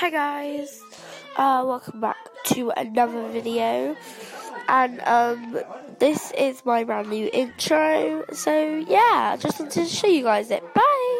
Hi guys, welcome back to another video, and this is my brand new intro, so yeah, I just wanted to show you guys it. Bye!